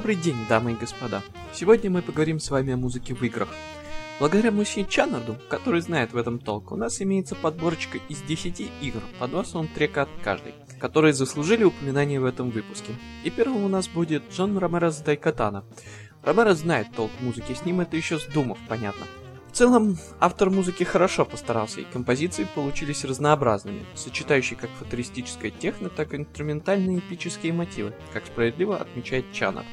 Добрый день, дамы и господа. Сегодня мы поговорим с вами о музыке в играх. Благодаря мужчине Чаннарду, который знает в этом толк, у нас имеется подборочка из 10 игр, по 2 саундтрека от каждой, которые заслужили упоминание в этом выпуске. И первым у нас будет Джон Ромеро's Daikatana. Ромеро знает толк музыки, с ним это еще с думов, понятно. В целом, автор музыки хорошо постарался, и композиции получились разнообразными, сочетающие как футуристическое техно, так и инструментальные эпические мотивы, как справедливо отмечает Чаннард.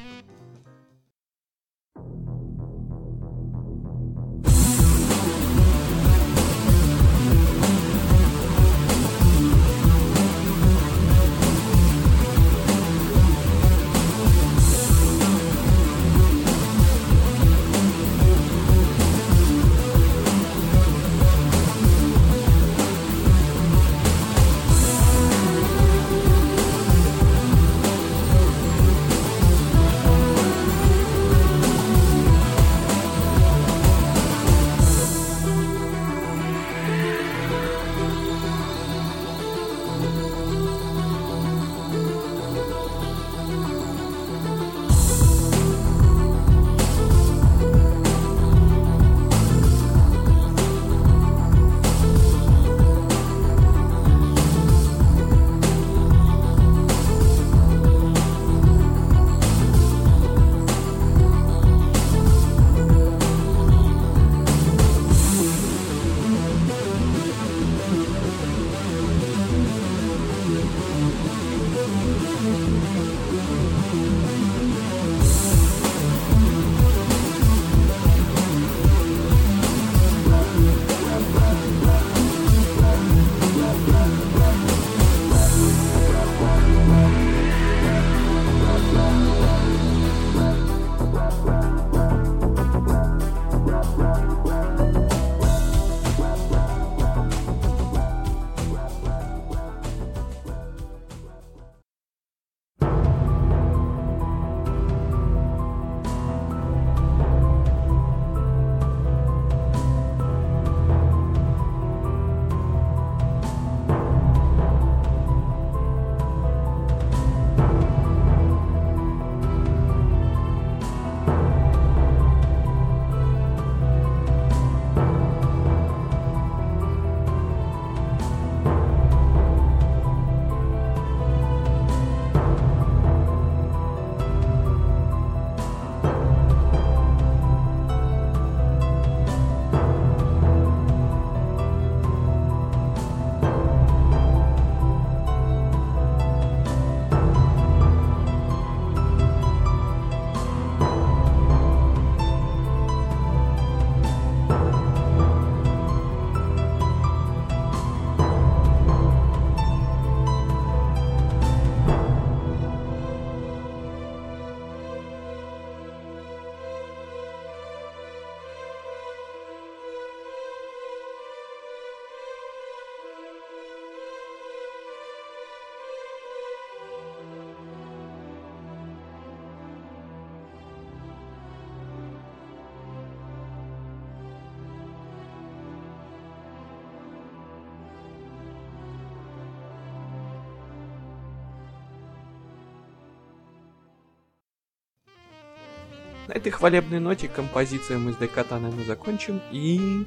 На этой хвалебной ноте композицией мы с Daikatana мы закончим и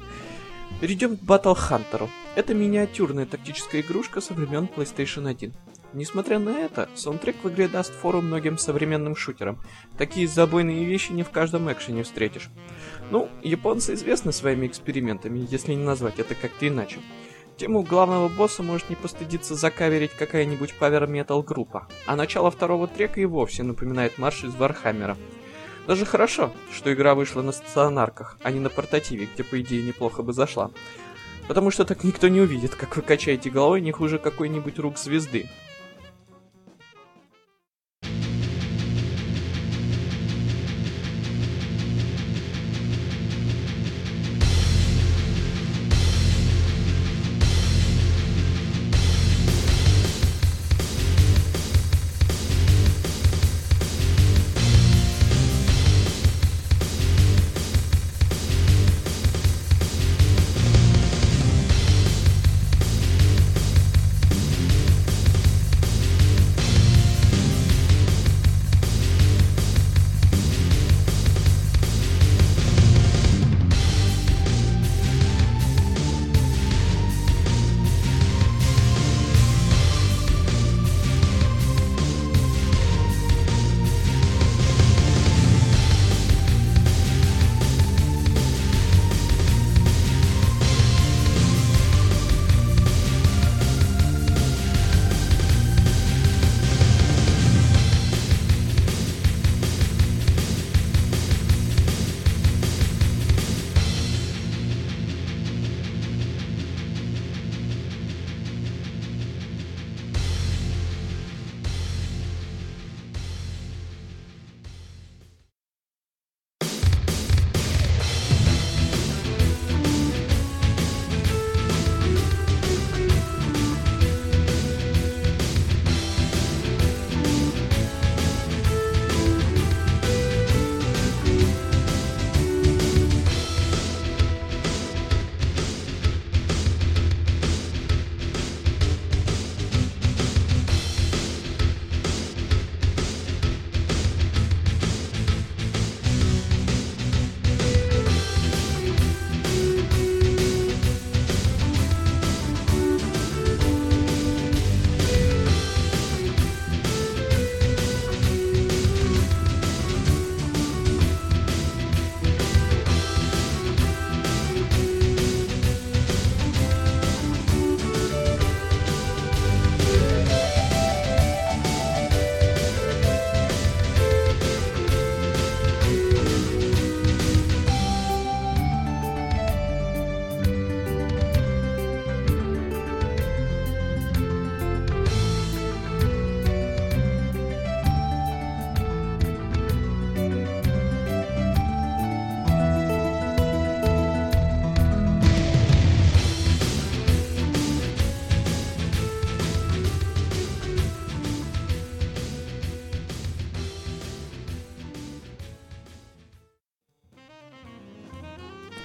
перейдем к Battle Hunter. Это миниатюрная тактическая игрушка со времен PlayStation 1. Несмотря на это, саундтрек в игре даст фору многим современным шутерам. Такие забойные вещи не в каждом экшене встретишь. Ну, японцы известны своими экспериментами, если не назвать это как-то иначе. Тему главного босса может не постыдиться закаверить какая-нибудь павер-метал группа, а начало второго трека и вовсе напоминает марш из Вархаммера. Даже хорошо, что игра вышла на стационарках, а не на портативе, где, по идее, неплохо бы зашла. Потому что так никто не увидит, как вы качаете головой не хуже какой-нибудь рук звезды.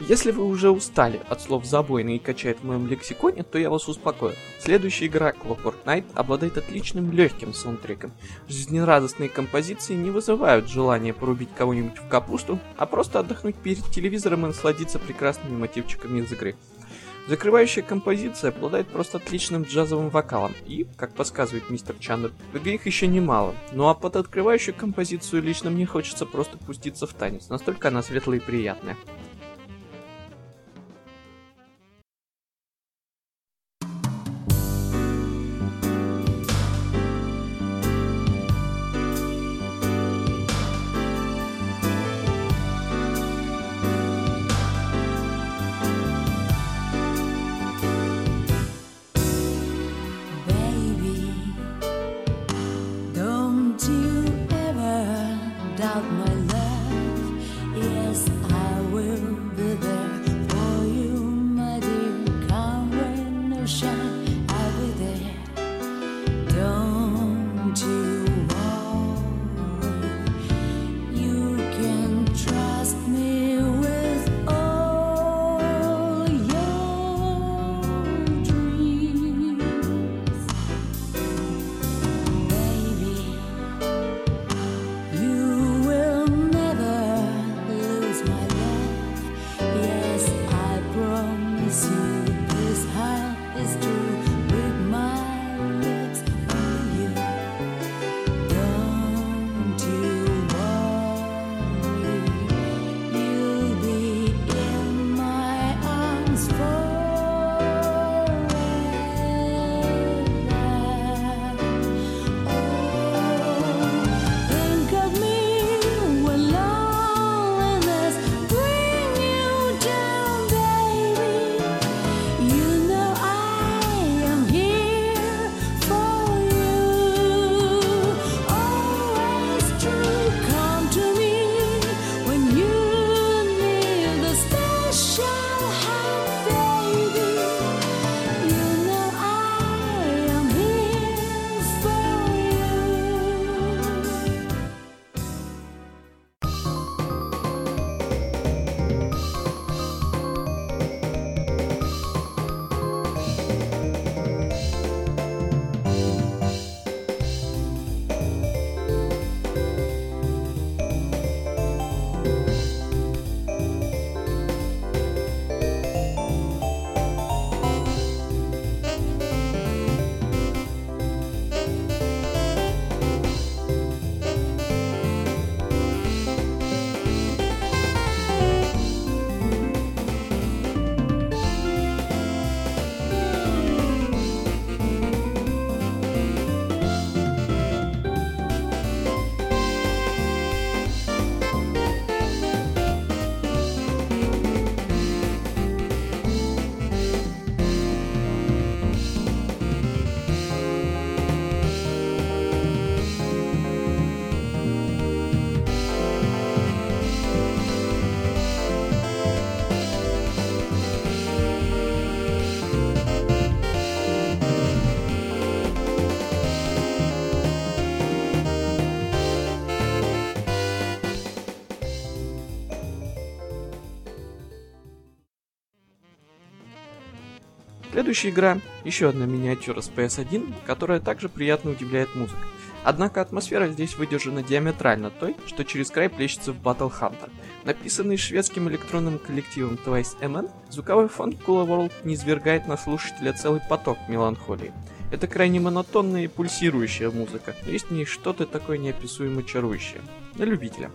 Если вы уже устали от слов «забойный» и качает в моем лексиконе, то я вас успокою. Следующая игра Clockwork Knight обладает отличным легким саундтреком. Жизнерадостные композиции не вызывают желания порубить кого-нибудь в капусту, а просто отдохнуть перед телевизором и насладиться прекрасными мотивчиками из игры. Закрывающая композиция обладает просто отличным джазовым вокалом и, как подсказывает мистер Чаннер, в игре их еще немало. Ну а под открывающую композицию лично мне хочется просто пуститься в танец, настолько она светлая и приятная. Следующая игра, еще одна миниатюра с PS1, которая также приятно удивляет музыкой. Однако атмосфера здесь выдержана диаметрально той, что через край плещется в Battle Hunter. Написанный шведским электронным коллективом Twice MN, звуковой фон Cooler World низвергает на слушателя целый поток меланхолии. Это крайне монотонная и пульсирующая музыка, но есть в ней что-то такое неописуемо чарующее. На любителя.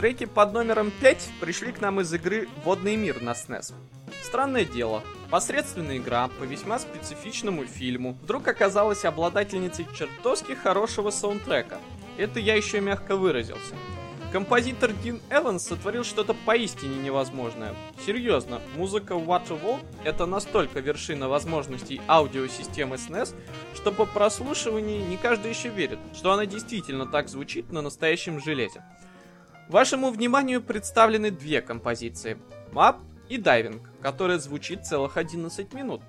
Треки под номером 5 пришли к нам из игры «Водный мир» на SNES. Странное дело, посредственная игра по весьма специфичному фильму вдруг оказалась обладательницей чертовски хорошего саундтрека. Это я еще мягко выразился. Композитор Дин Эванс сотворил что-то поистине невозможное. Серьезно, музыка Waterworld — это настолько вершина возможностей аудиосистемы SNES, что по прослушивании не каждый еще верит, что она действительно так звучит на настоящем железе. Вашему вниманию представлены две композиции — «Map» и «Дайвинг», которая звучит целых 11 минут.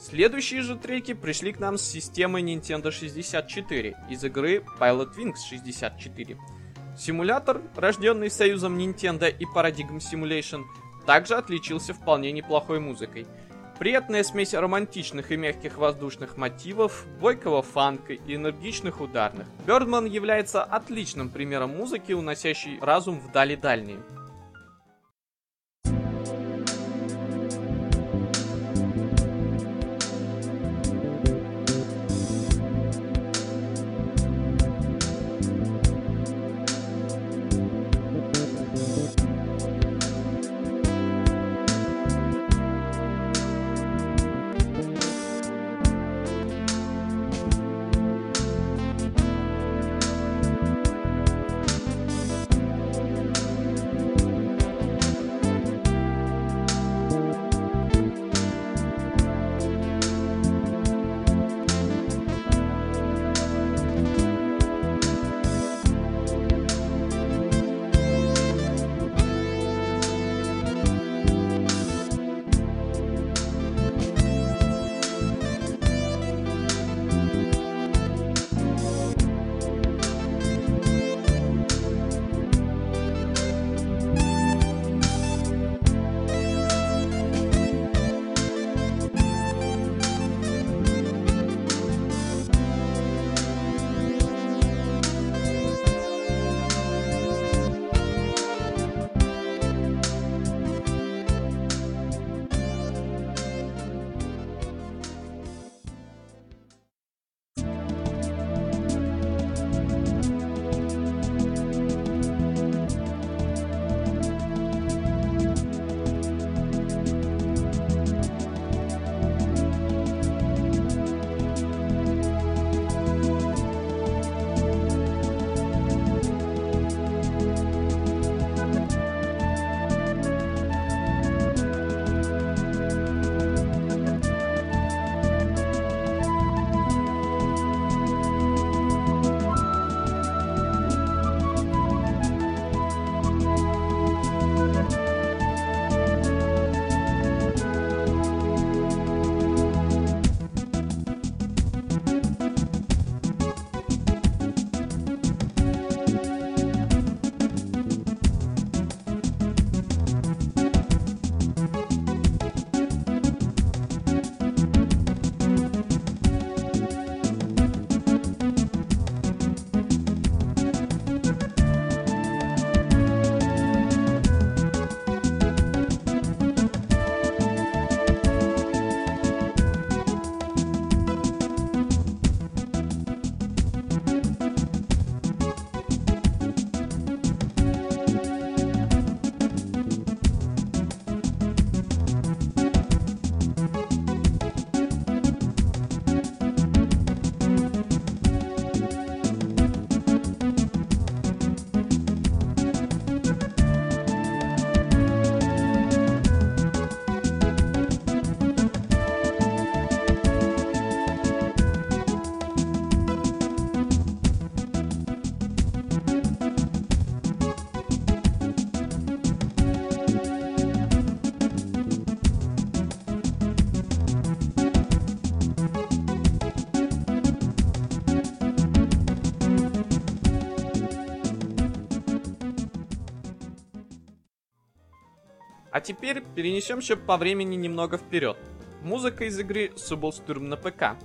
Следующие же треки пришли к нам с системой Nintendo 64 из игры Pilotwings 64. Симулятор, рожденный союзом Nintendo и Paradigm Simulation, также отличился вполне неплохой музыкой. Приятная смесь романтичных и мягких воздушных мотивов, бойкого фанка и энергичных ударных. Бёрдман является отличным примером музыки, уносящей разум вдали дальние. А теперь перенесемся по времени немного вперед. Музыка из игры Sublustrum на ПК.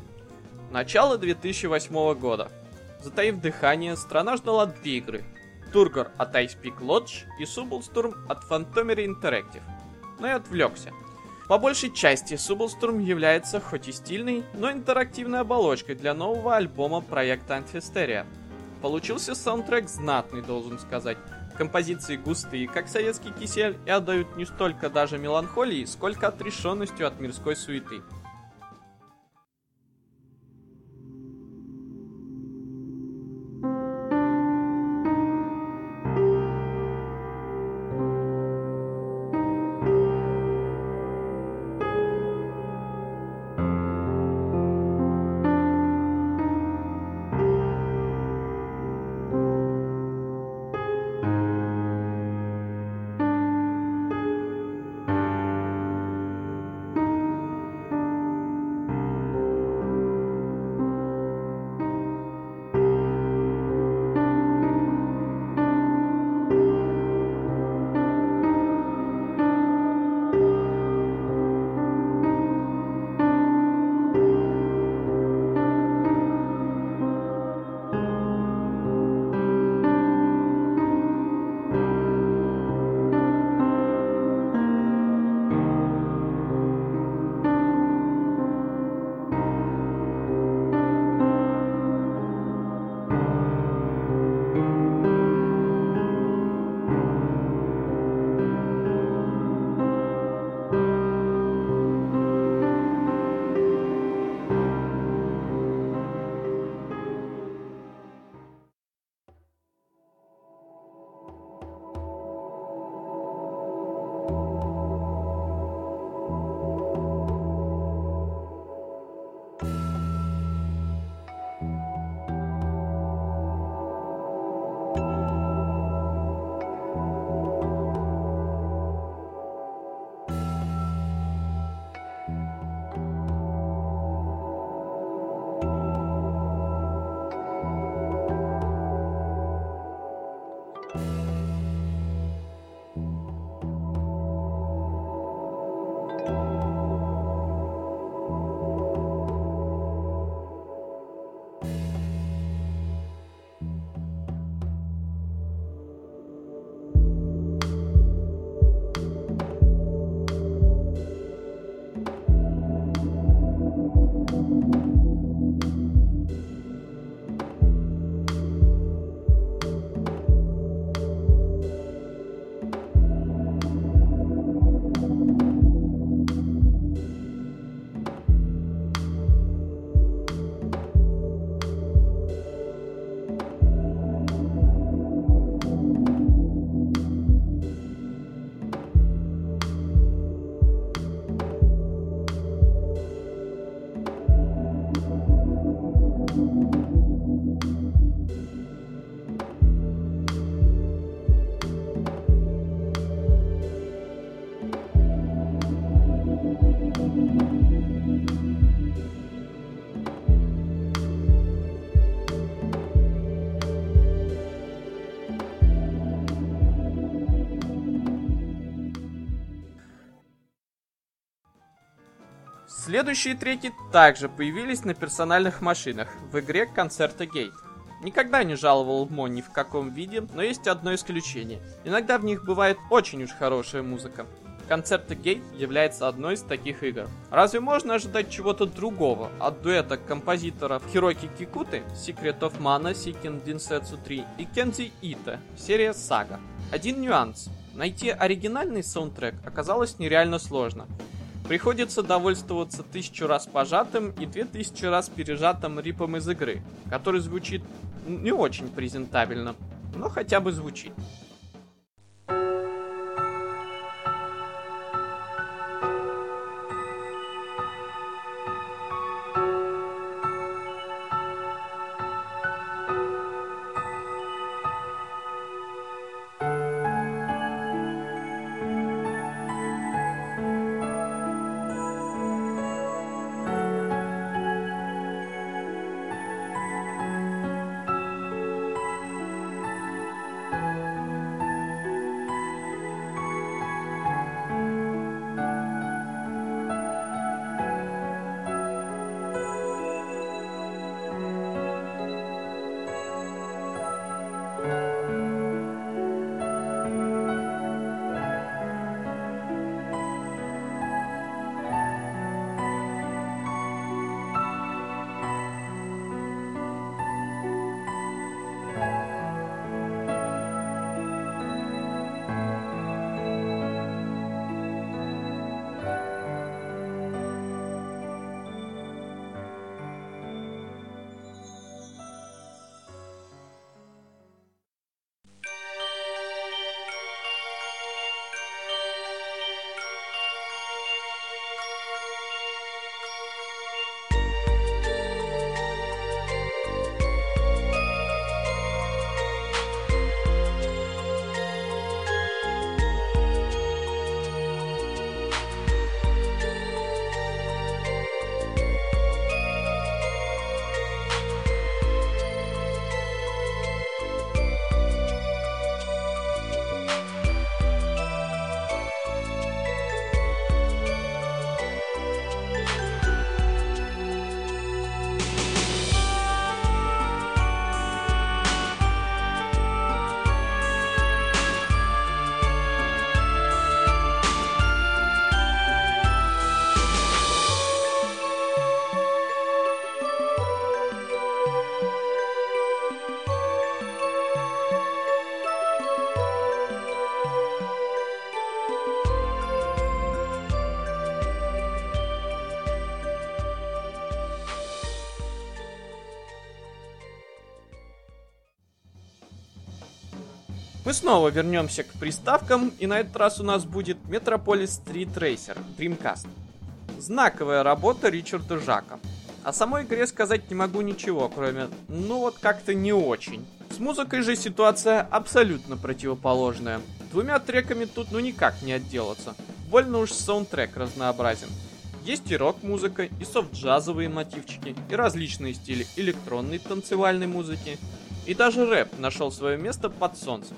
Начало 2008 года. Затаив дыхание, страна ждала две игры. Тургор от Ice Peak Lodge и Sublustrum от Phantomery Interactive. Но я отвлекся. По большей части Sublustrum является хоть и стильной, но интерактивной оболочкой для нового альбома проекта Anthesteria. Получился саундтрек знатный, должен сказать. Композиции густые, как советский кисель, и отдают не столько даже меланхолии, сколько отрешенностью от мирской суеты. Следующие треки также появились на персональных машинах в игре Concerto Gate. Никогда не жаловал МО ни в каком виде, но есть одно исключение. Иногда в них бывает очень уж хорошая музыка. Concerto Gate является одной из таких игр. Разве можно ожидать чего-то другого от дуэта композиторов Хироки Кикуты, Secret of Mana, Seiken Densetsu 3 и Kenji Ito, серия Сага. Один нюанс. Найти оригинальный саундтрек оказалось нереально сложно. Приходится довольствоваться 1000 раз пожатым и 2000 раз пережатым рипом из игры, который звучит не очень презентабельно, но хотя бы звучит. Мы снова вернемся к приставкам, и на этот раз у нас будет Metropolis Street Racer, Dreamcast. Знаковая работа Ричарда Жака. О самой игре сказать не могу ничего, кроме «ну вот как-то не очень». С музыкой же ситуация абсолютно противоположная. Двумя треками тут ну никак не отделаться. Больно уж саундтрек разнообразен. Есть и рок-музыка, и софт-джазовые мотивчики, и различные стили электронной танцевальной музыки. И даже рэп нашел свое место под солнцем.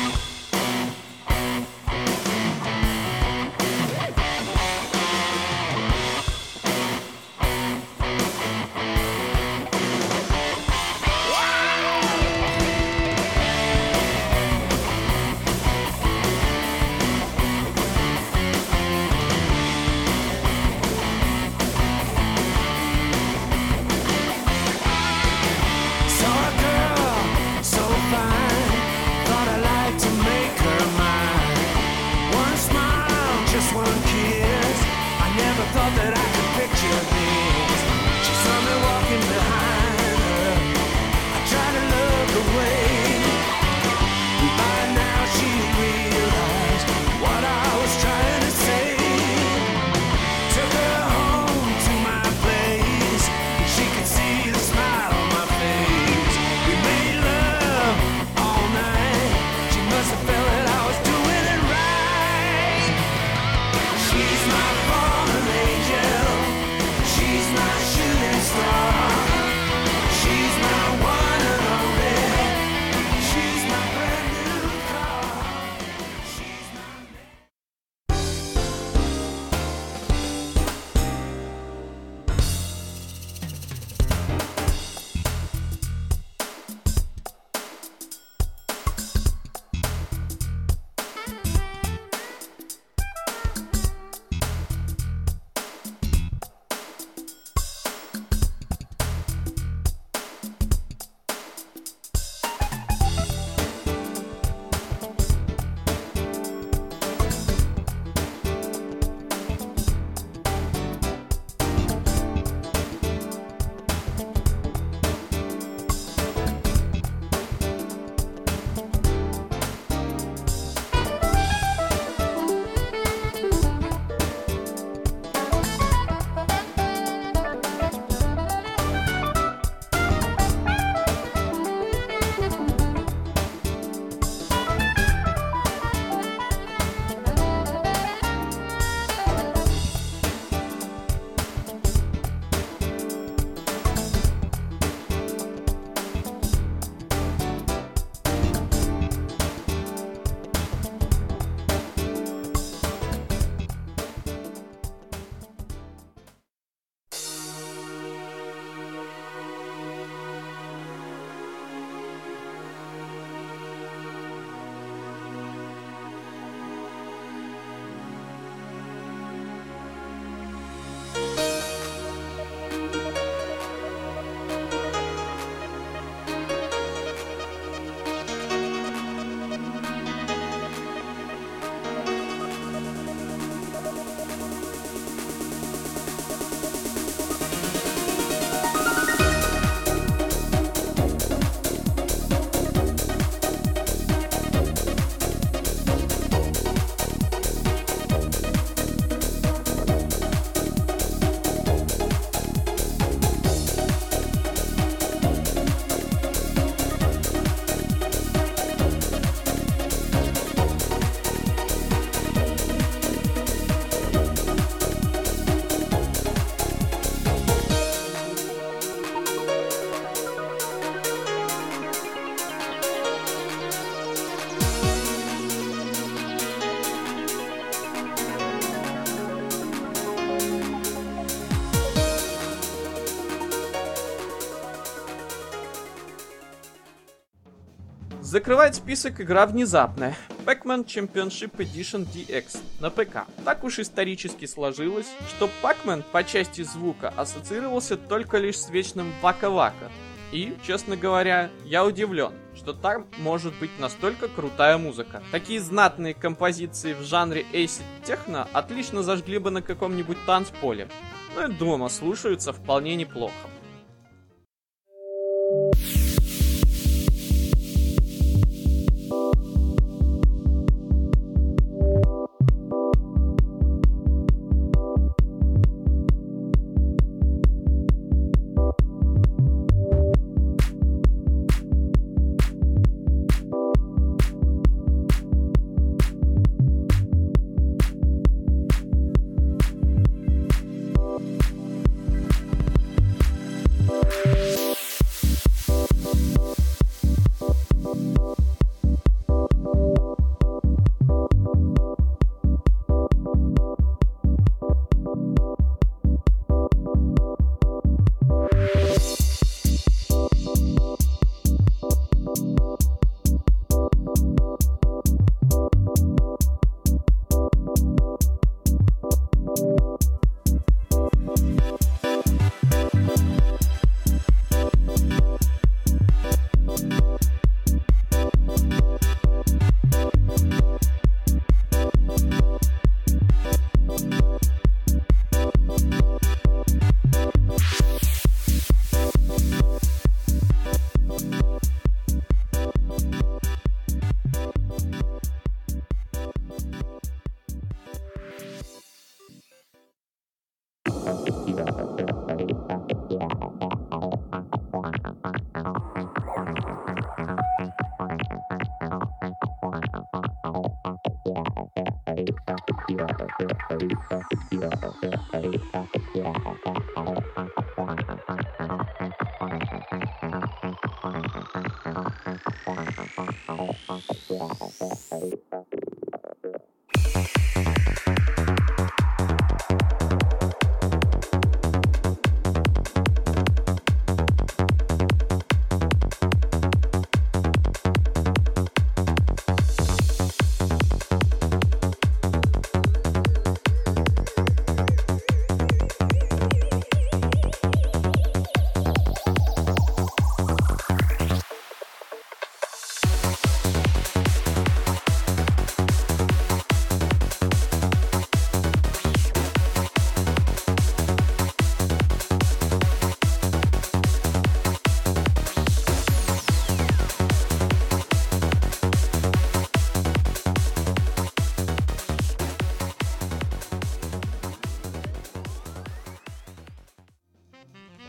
Закрывает список игра внезапная. Pac-Man Championship Edition DX на ПК. Так уж исторически сложилось, что Pac-Man по части звука ассоциировался только лишь с вечным вака-вака. И, честно говоря, я удивлен, что там может быть настолько крутая музыка. Такие знатные композиции в жанре acid techno отлично зажгли бы на каком-нибудь танцполе. Но и дома слушаются вполне неплохо.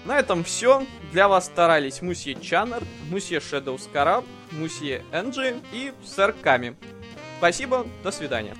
На этом все. Для вас старались мусье Чаннер, мусье Шэдоу Скараб, мусье Энджи и сэр Ками. Спасибо, до свидания.